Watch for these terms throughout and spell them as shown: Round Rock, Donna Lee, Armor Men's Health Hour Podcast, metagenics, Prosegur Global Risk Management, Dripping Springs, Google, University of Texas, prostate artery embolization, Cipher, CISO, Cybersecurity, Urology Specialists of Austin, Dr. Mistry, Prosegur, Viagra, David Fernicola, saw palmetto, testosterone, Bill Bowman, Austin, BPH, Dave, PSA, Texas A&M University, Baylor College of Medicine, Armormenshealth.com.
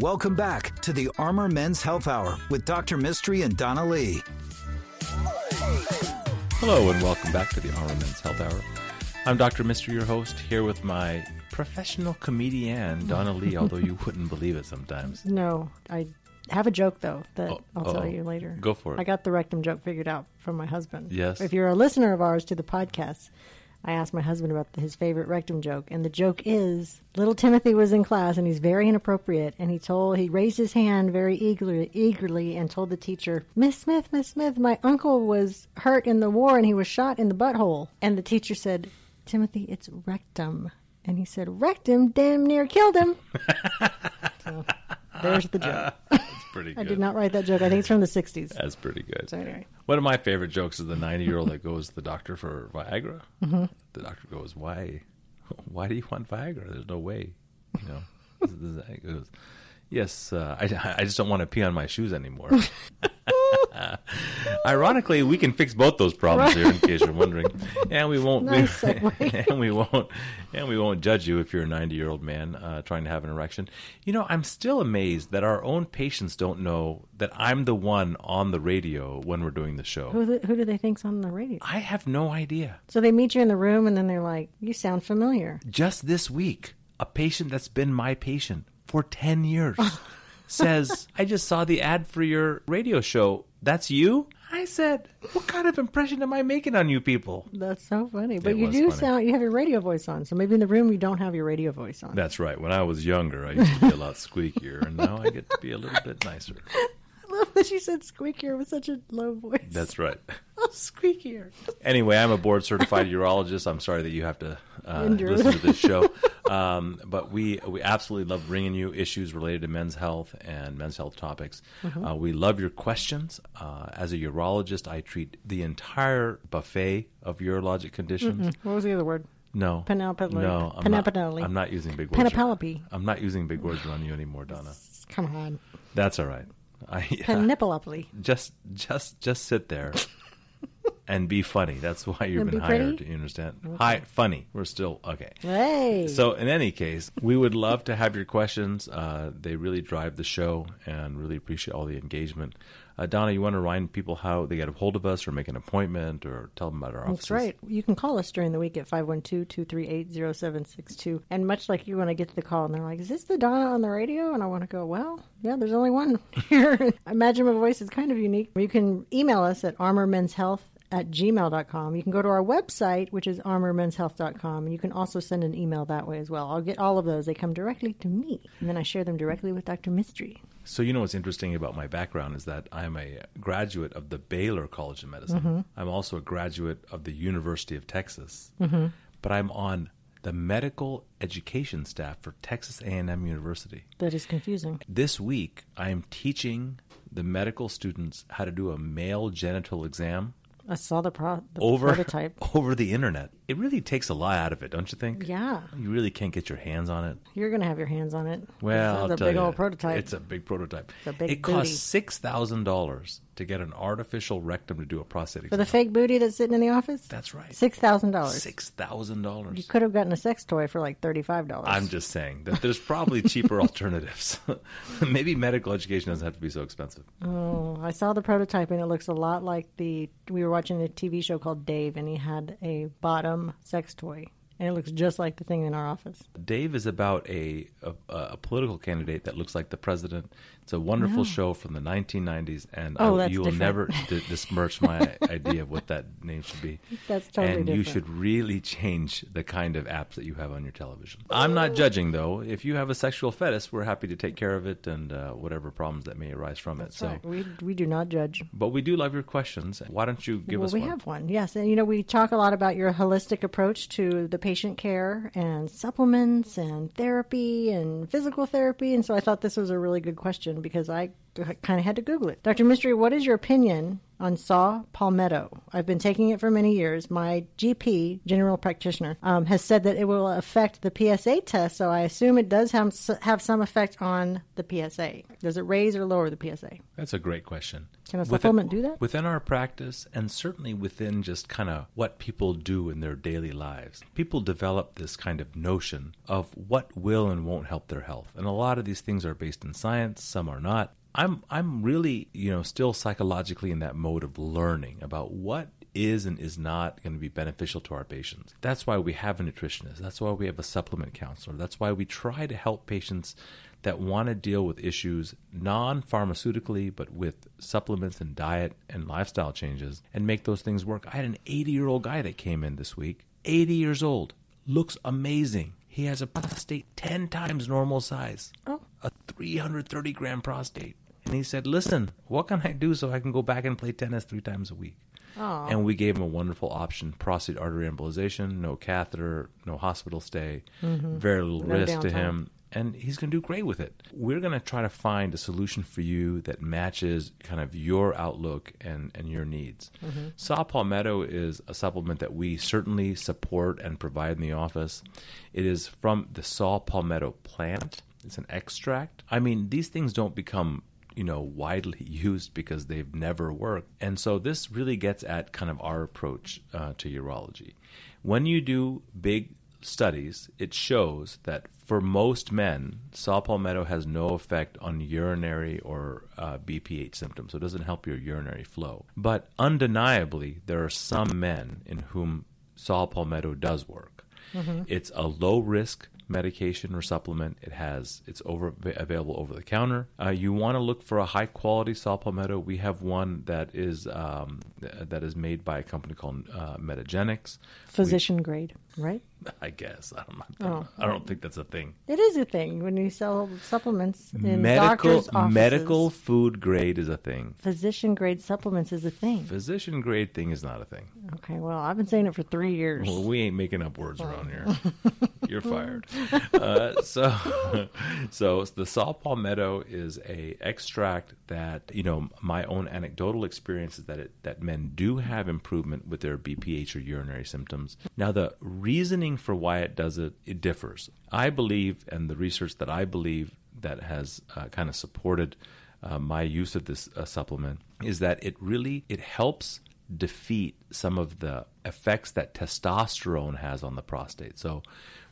Welcome back to the Armor Men's Health Hour with Dr. Mistry and Donna Lee. Hello and welcome back to the Armor Men's Health Hour. I'm Dr. Mistry, your host, here with my professional comedian, Donna Lee, although you wouldn't believe it sometimes. No, I have a joke, though, that I'll tell you later. Go for it. I got the rectum joke figured out from my husband. Yes. If you're a listener of ours to the podcast, I asked my husband about his favorite rectum joke, and the joke is, little Timothy was in class, and he's very inappropriate, and he raised his hand very eagerly and told the teacher, Miss Smith, my uncle was hurt in the war, and he was shot in the butthole. And the teacher said, Timothy, it's rectum. And he said, rectum damn near killed him. So there's the joke. That's pretty good. I did not write that joke. I think it's from the 60s. That's pretty good. So anyway. One of my favorite jokes is the 90-year-old that goes to the doctor for Viagra. Mm-hmm. The doctor goes, why do you want Viagra? There's no way. You know, it goes, yes, I just don't want to pee on my shoes anymore. Ironically, we can fix both those problems here, in case you're wondering, and we won't, nice segue. and we won't judge you if you're a 90-year-old man trying to have an erection. You know, I'm still amazed that our own patients don't know that I'm the one on the radio when we're doing the show. Who do they think's on the radio? I have no idea. So they meet you in the room, and then they're like, "You sound familiar." Just this week, a patient that's been my patient for 10 years. Says, I just saw the ad for your radio show. That's you? I said, what kind of impression am I making on you people? That's so funny. But you have your radio voice on. So maybe in the room you don't have your radio voice on. That's right. When I was younger, I used to be a lot squeakier, and now I get to be a little bit nicer. I love that you said squeakier with such a low voice. That's right. Oh, squeakier. Anyway, I'm a board-certified urologist. I'm sorry that you have to listen to this show. But we absolutely love bringing you issues related to men's health and men's health topics. Mm-hmm. We love your questions. As a urologist, I treat the entire buffet of urologic conditions. Mm-mm. What was the other word? No. I'm not using big words. I'm not using big words around you anymore, Donna. Come on. That's all right. Panipolopoli. Just sit there. And be funny. That's why you've been hired. Pretty? You understand? Okay. Hi, funny. We're still okay. Hey. So in any case, we would love to have your questions. They really drive the show, and really appreciate all the engagement. Donna, you want to remind people how they get a hold of us, or make an appointment, or tell them about our offices? That's right. You can call us during the week at 512-238-0762. And much like you, when I get to the call, and they're like, is this the Donna on the radio? And I want to go, well, yeah, there's only one here. I imagine my voice is kind of unique. You can email us at armormenshealth@gmail.com. You can go to our website, which is armormenshealth.com, and you can also send an email that way as well. I'll get all of those. They come directly to me, and then I share them directly with Dr. Mistry. So you know what's interesting about my background is that I'm a graduate of the Baylor College of Medicine. Mm-hmm. I'm also a graduate of the University of Texas, mm-hmm. but I'm on the medical education staff for Texas A&M University. That is confusing. This week, I am teaching the medical students how to do a male genital exam. I saw the prototype. Over the internet. It really takes a lot out of it, don't you think? Yeah. You really can't get your hands on it. You're going to have your hands on it. Well, it's a big old prototype. It's a big prototype. It's a big booty. Costs $6,000 to get an artificial rectum to do a prostate exam. For the fake booty that's sitting in the office? That's right. $6,000. $6,000. You could have gotten a sex toy for like $35. I'm just saying that there's probably cheaper alternatives. Maybe medical education doesn't have to be so expensive. Oh, I saw the prototype, and it looks a lot like we were watching a TV show called Dave, and he had a bottom sex toy, and it looks just like the thing in our office. Dave is about a political candidate that looks like the president. It's a wonderful show from the 1990s, and you will never besmirch my idea of what that name should be. That's totally different. And you should really change the kind of apps that you have on your television. I'm not judging, though. If you have a sexual fetish, we're happy to take care of it, and whatever problems that may arise from it. Right. So we do not judge. But we do love your questions. Why don't you give us one? We have one, yes. And, you know, we talk a lot about your holistic approach to the patient care and supplements and therapy and physical therapy. And so I thought this was a really good question, because I kind of had to Google it. Dr. Mistry, what is your opinion on saw palmetto? I've been taking it for many years. My GP, general practitioner, has said that it will affect the PSA test, so I assume it does have some effect on the PSA. Does it raise or lower the PSA? That's a great question. Can a supplement do that? Within our practice, and certainly within just kind of what people do in their daily lives, people develop this kind of notion of what will and won't help their health. And a lot of these things are based in science, some are not. I'm really, still psychologically in that mode of learning about what is and is not going to be beneficial to our patients. That's why we have a nutritionist. That's why we have a supplement counselor. That's why we try to help patients that want to deal with issues non-pharmaceutically, but with supplements and diet and lifestyle changes and make those things work. I had an 80-year-old guy that came in this week, 80 years old, looks amazing. He has a prostate 10 times normal size, a 330-gram prostate. And he said, listen, what can I do so I can go back and play tennis 3 times a week? Aww. And we gave him a wonderful option, prostate artery embolization, no catheter, no hospital stay, very little risk downtime to him. And he's going to do great with it. We're going to try to find a solution for you that matches kind of your outlook and your needs. Mm-hmm. Saw palmetto is a supplement that we certainly support and provide in the office. It is from the saw palmetto plant. It's an extract. I mean, these things don't become widely used because they've never worked. And so this really gets at kind of our approach to urology. When you do big studies, it shows that for most men, saw palmetto has no effect on urinary or BPH symptoms, so it doesn't help your urinary flow. But undeniably, there are some men in whom saw palmetto does work. Mm-hmm. It's a low-risk medication or supplement. It's available over the counter. You want to look for a high-quality saw palmetto. We have one that is made by a company called Metagenics. Physician grade, right? I guess. I don't think that's a thing. It is a thing when you sell supplements in doctors' offices. Medical food grade is a thing. Physician grade supplements is a thing. Physician grade thing is not a thing. Okay, well, I've been saying it for 3 years. Well, we ain't making up words around here. You're fired. So the saw palmetto is a extract that, my own anecdotal experience is that men do have improvement with their BPH or urinary symptoms. Now, the reasoning for why it does it differs. I believe, and the research that I believe that has kind of supported my use of this supplement, is that it helps defeat some of the effects that testosterone has on the prostate. So,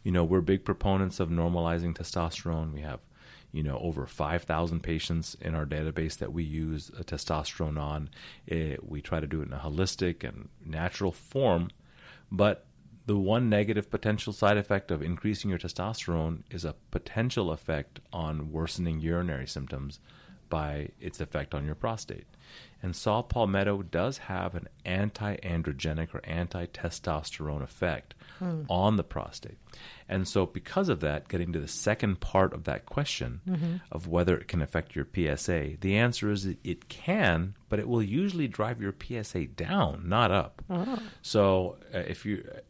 we're big proponents of normalizing testosterone. We have over 5,000 patients in our database that we use testosterone on. We try to do it in a holistic and natural form, but the one negative potential side effect of increasing your testosterone is a potential effect on worsening urinary symptoms by its effect on your prostate. And saw palmetto does have an anti-androgenic or anti-testosterone effect on the prostate. And so because of that, getting to the second part of that question of whether it can affect your PSA, the answer is it can, but it will usually drive your PSA down, not up. Oh. So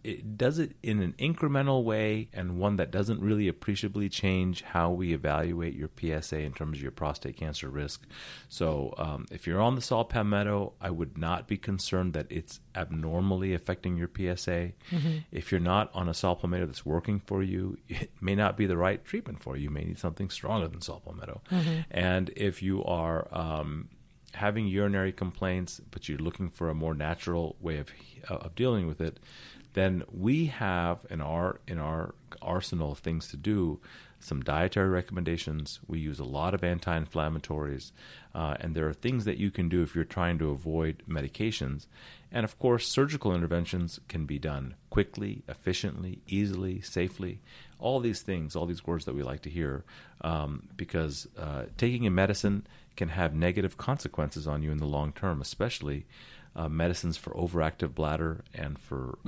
it does it in an incremental way, and one that doesn't really appreciably change how we evaluate your PSA in terms of your prostate cancer risk. So if you're on the saw palmetto, I would not be concerned that it's abnormally affecting your PSA. Mm-hmm. If you're not on a saw palmetto that's working for you, it may not be the right treatment for you. You may need something stronger than saw palmetto. Mm-hmm. And if you are having urinary complaints, but you're looking for a more natural way of dealing with it, then we have in our arsenal of things to do some dietary recommendations. We use a lot of anti-inflammatories, and there are things that you can do if you're trying to avoid medications. And of course, surgical interventions can be done quickly, efficiently, easily, safely. All these things, all these words that we like to hear, because taking a medicine can have negative consequences on you in the long term, especially medicines for overactive bladder and for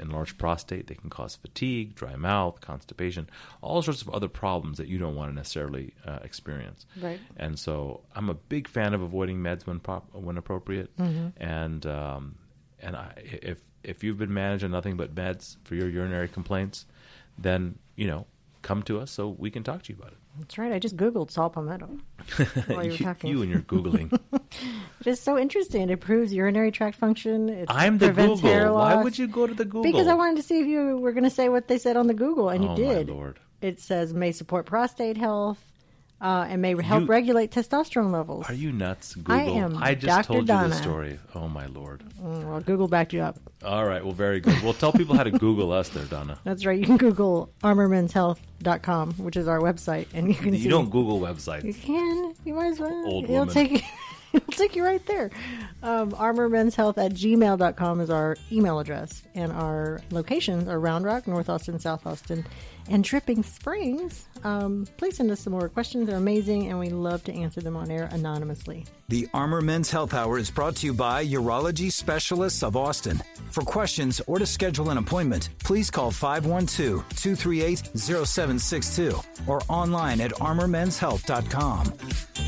enlarged prostate. They can cause fatigue, dry mouth, constipation, all sorts of other problems that you don't want to necessarily experience. Right. And so I'm a big fan of avoiding meds when appropriate. Mm-hmm. And if you've been managed on nothing but meds for your urinary complaints, then come to us so we can talk to you about it. That's right. I just Googled saw palmetto while you were talking. You and your Googling. It is so interesting. It improves urinary tract function. It prevents hair loss. Why would you go to the Google? Because I wanted to see if you were going to say what they said on the Google, and you did. Oh, my Lord. It says may support prostate health and may help regulate testosterone levels. Are you nuts, Google? I am. I just told you the story. Oh, my Lord. Well, Google backed you up. All right. Well, very good. Well, tell people how to Google us there, Donna. That's right. You can Google Armormenshealth.com, which is our website, and you can see. You don't Google websites. You can. You might as well. Old woman. It'll take you right there. Armormenshealth@gmail.com is our email address. And our locations are Round Rock, North Austin, South Austin, and Dripping Springs. Please send us some more questions. They're amazing, and we love to answer them on air anonymously. The Armor Men's Health Hour is brought to you by Urology Specialists of Austin. For questions or to schedule an appointment, please call 512-238-0762 or online at armormenshealth.com.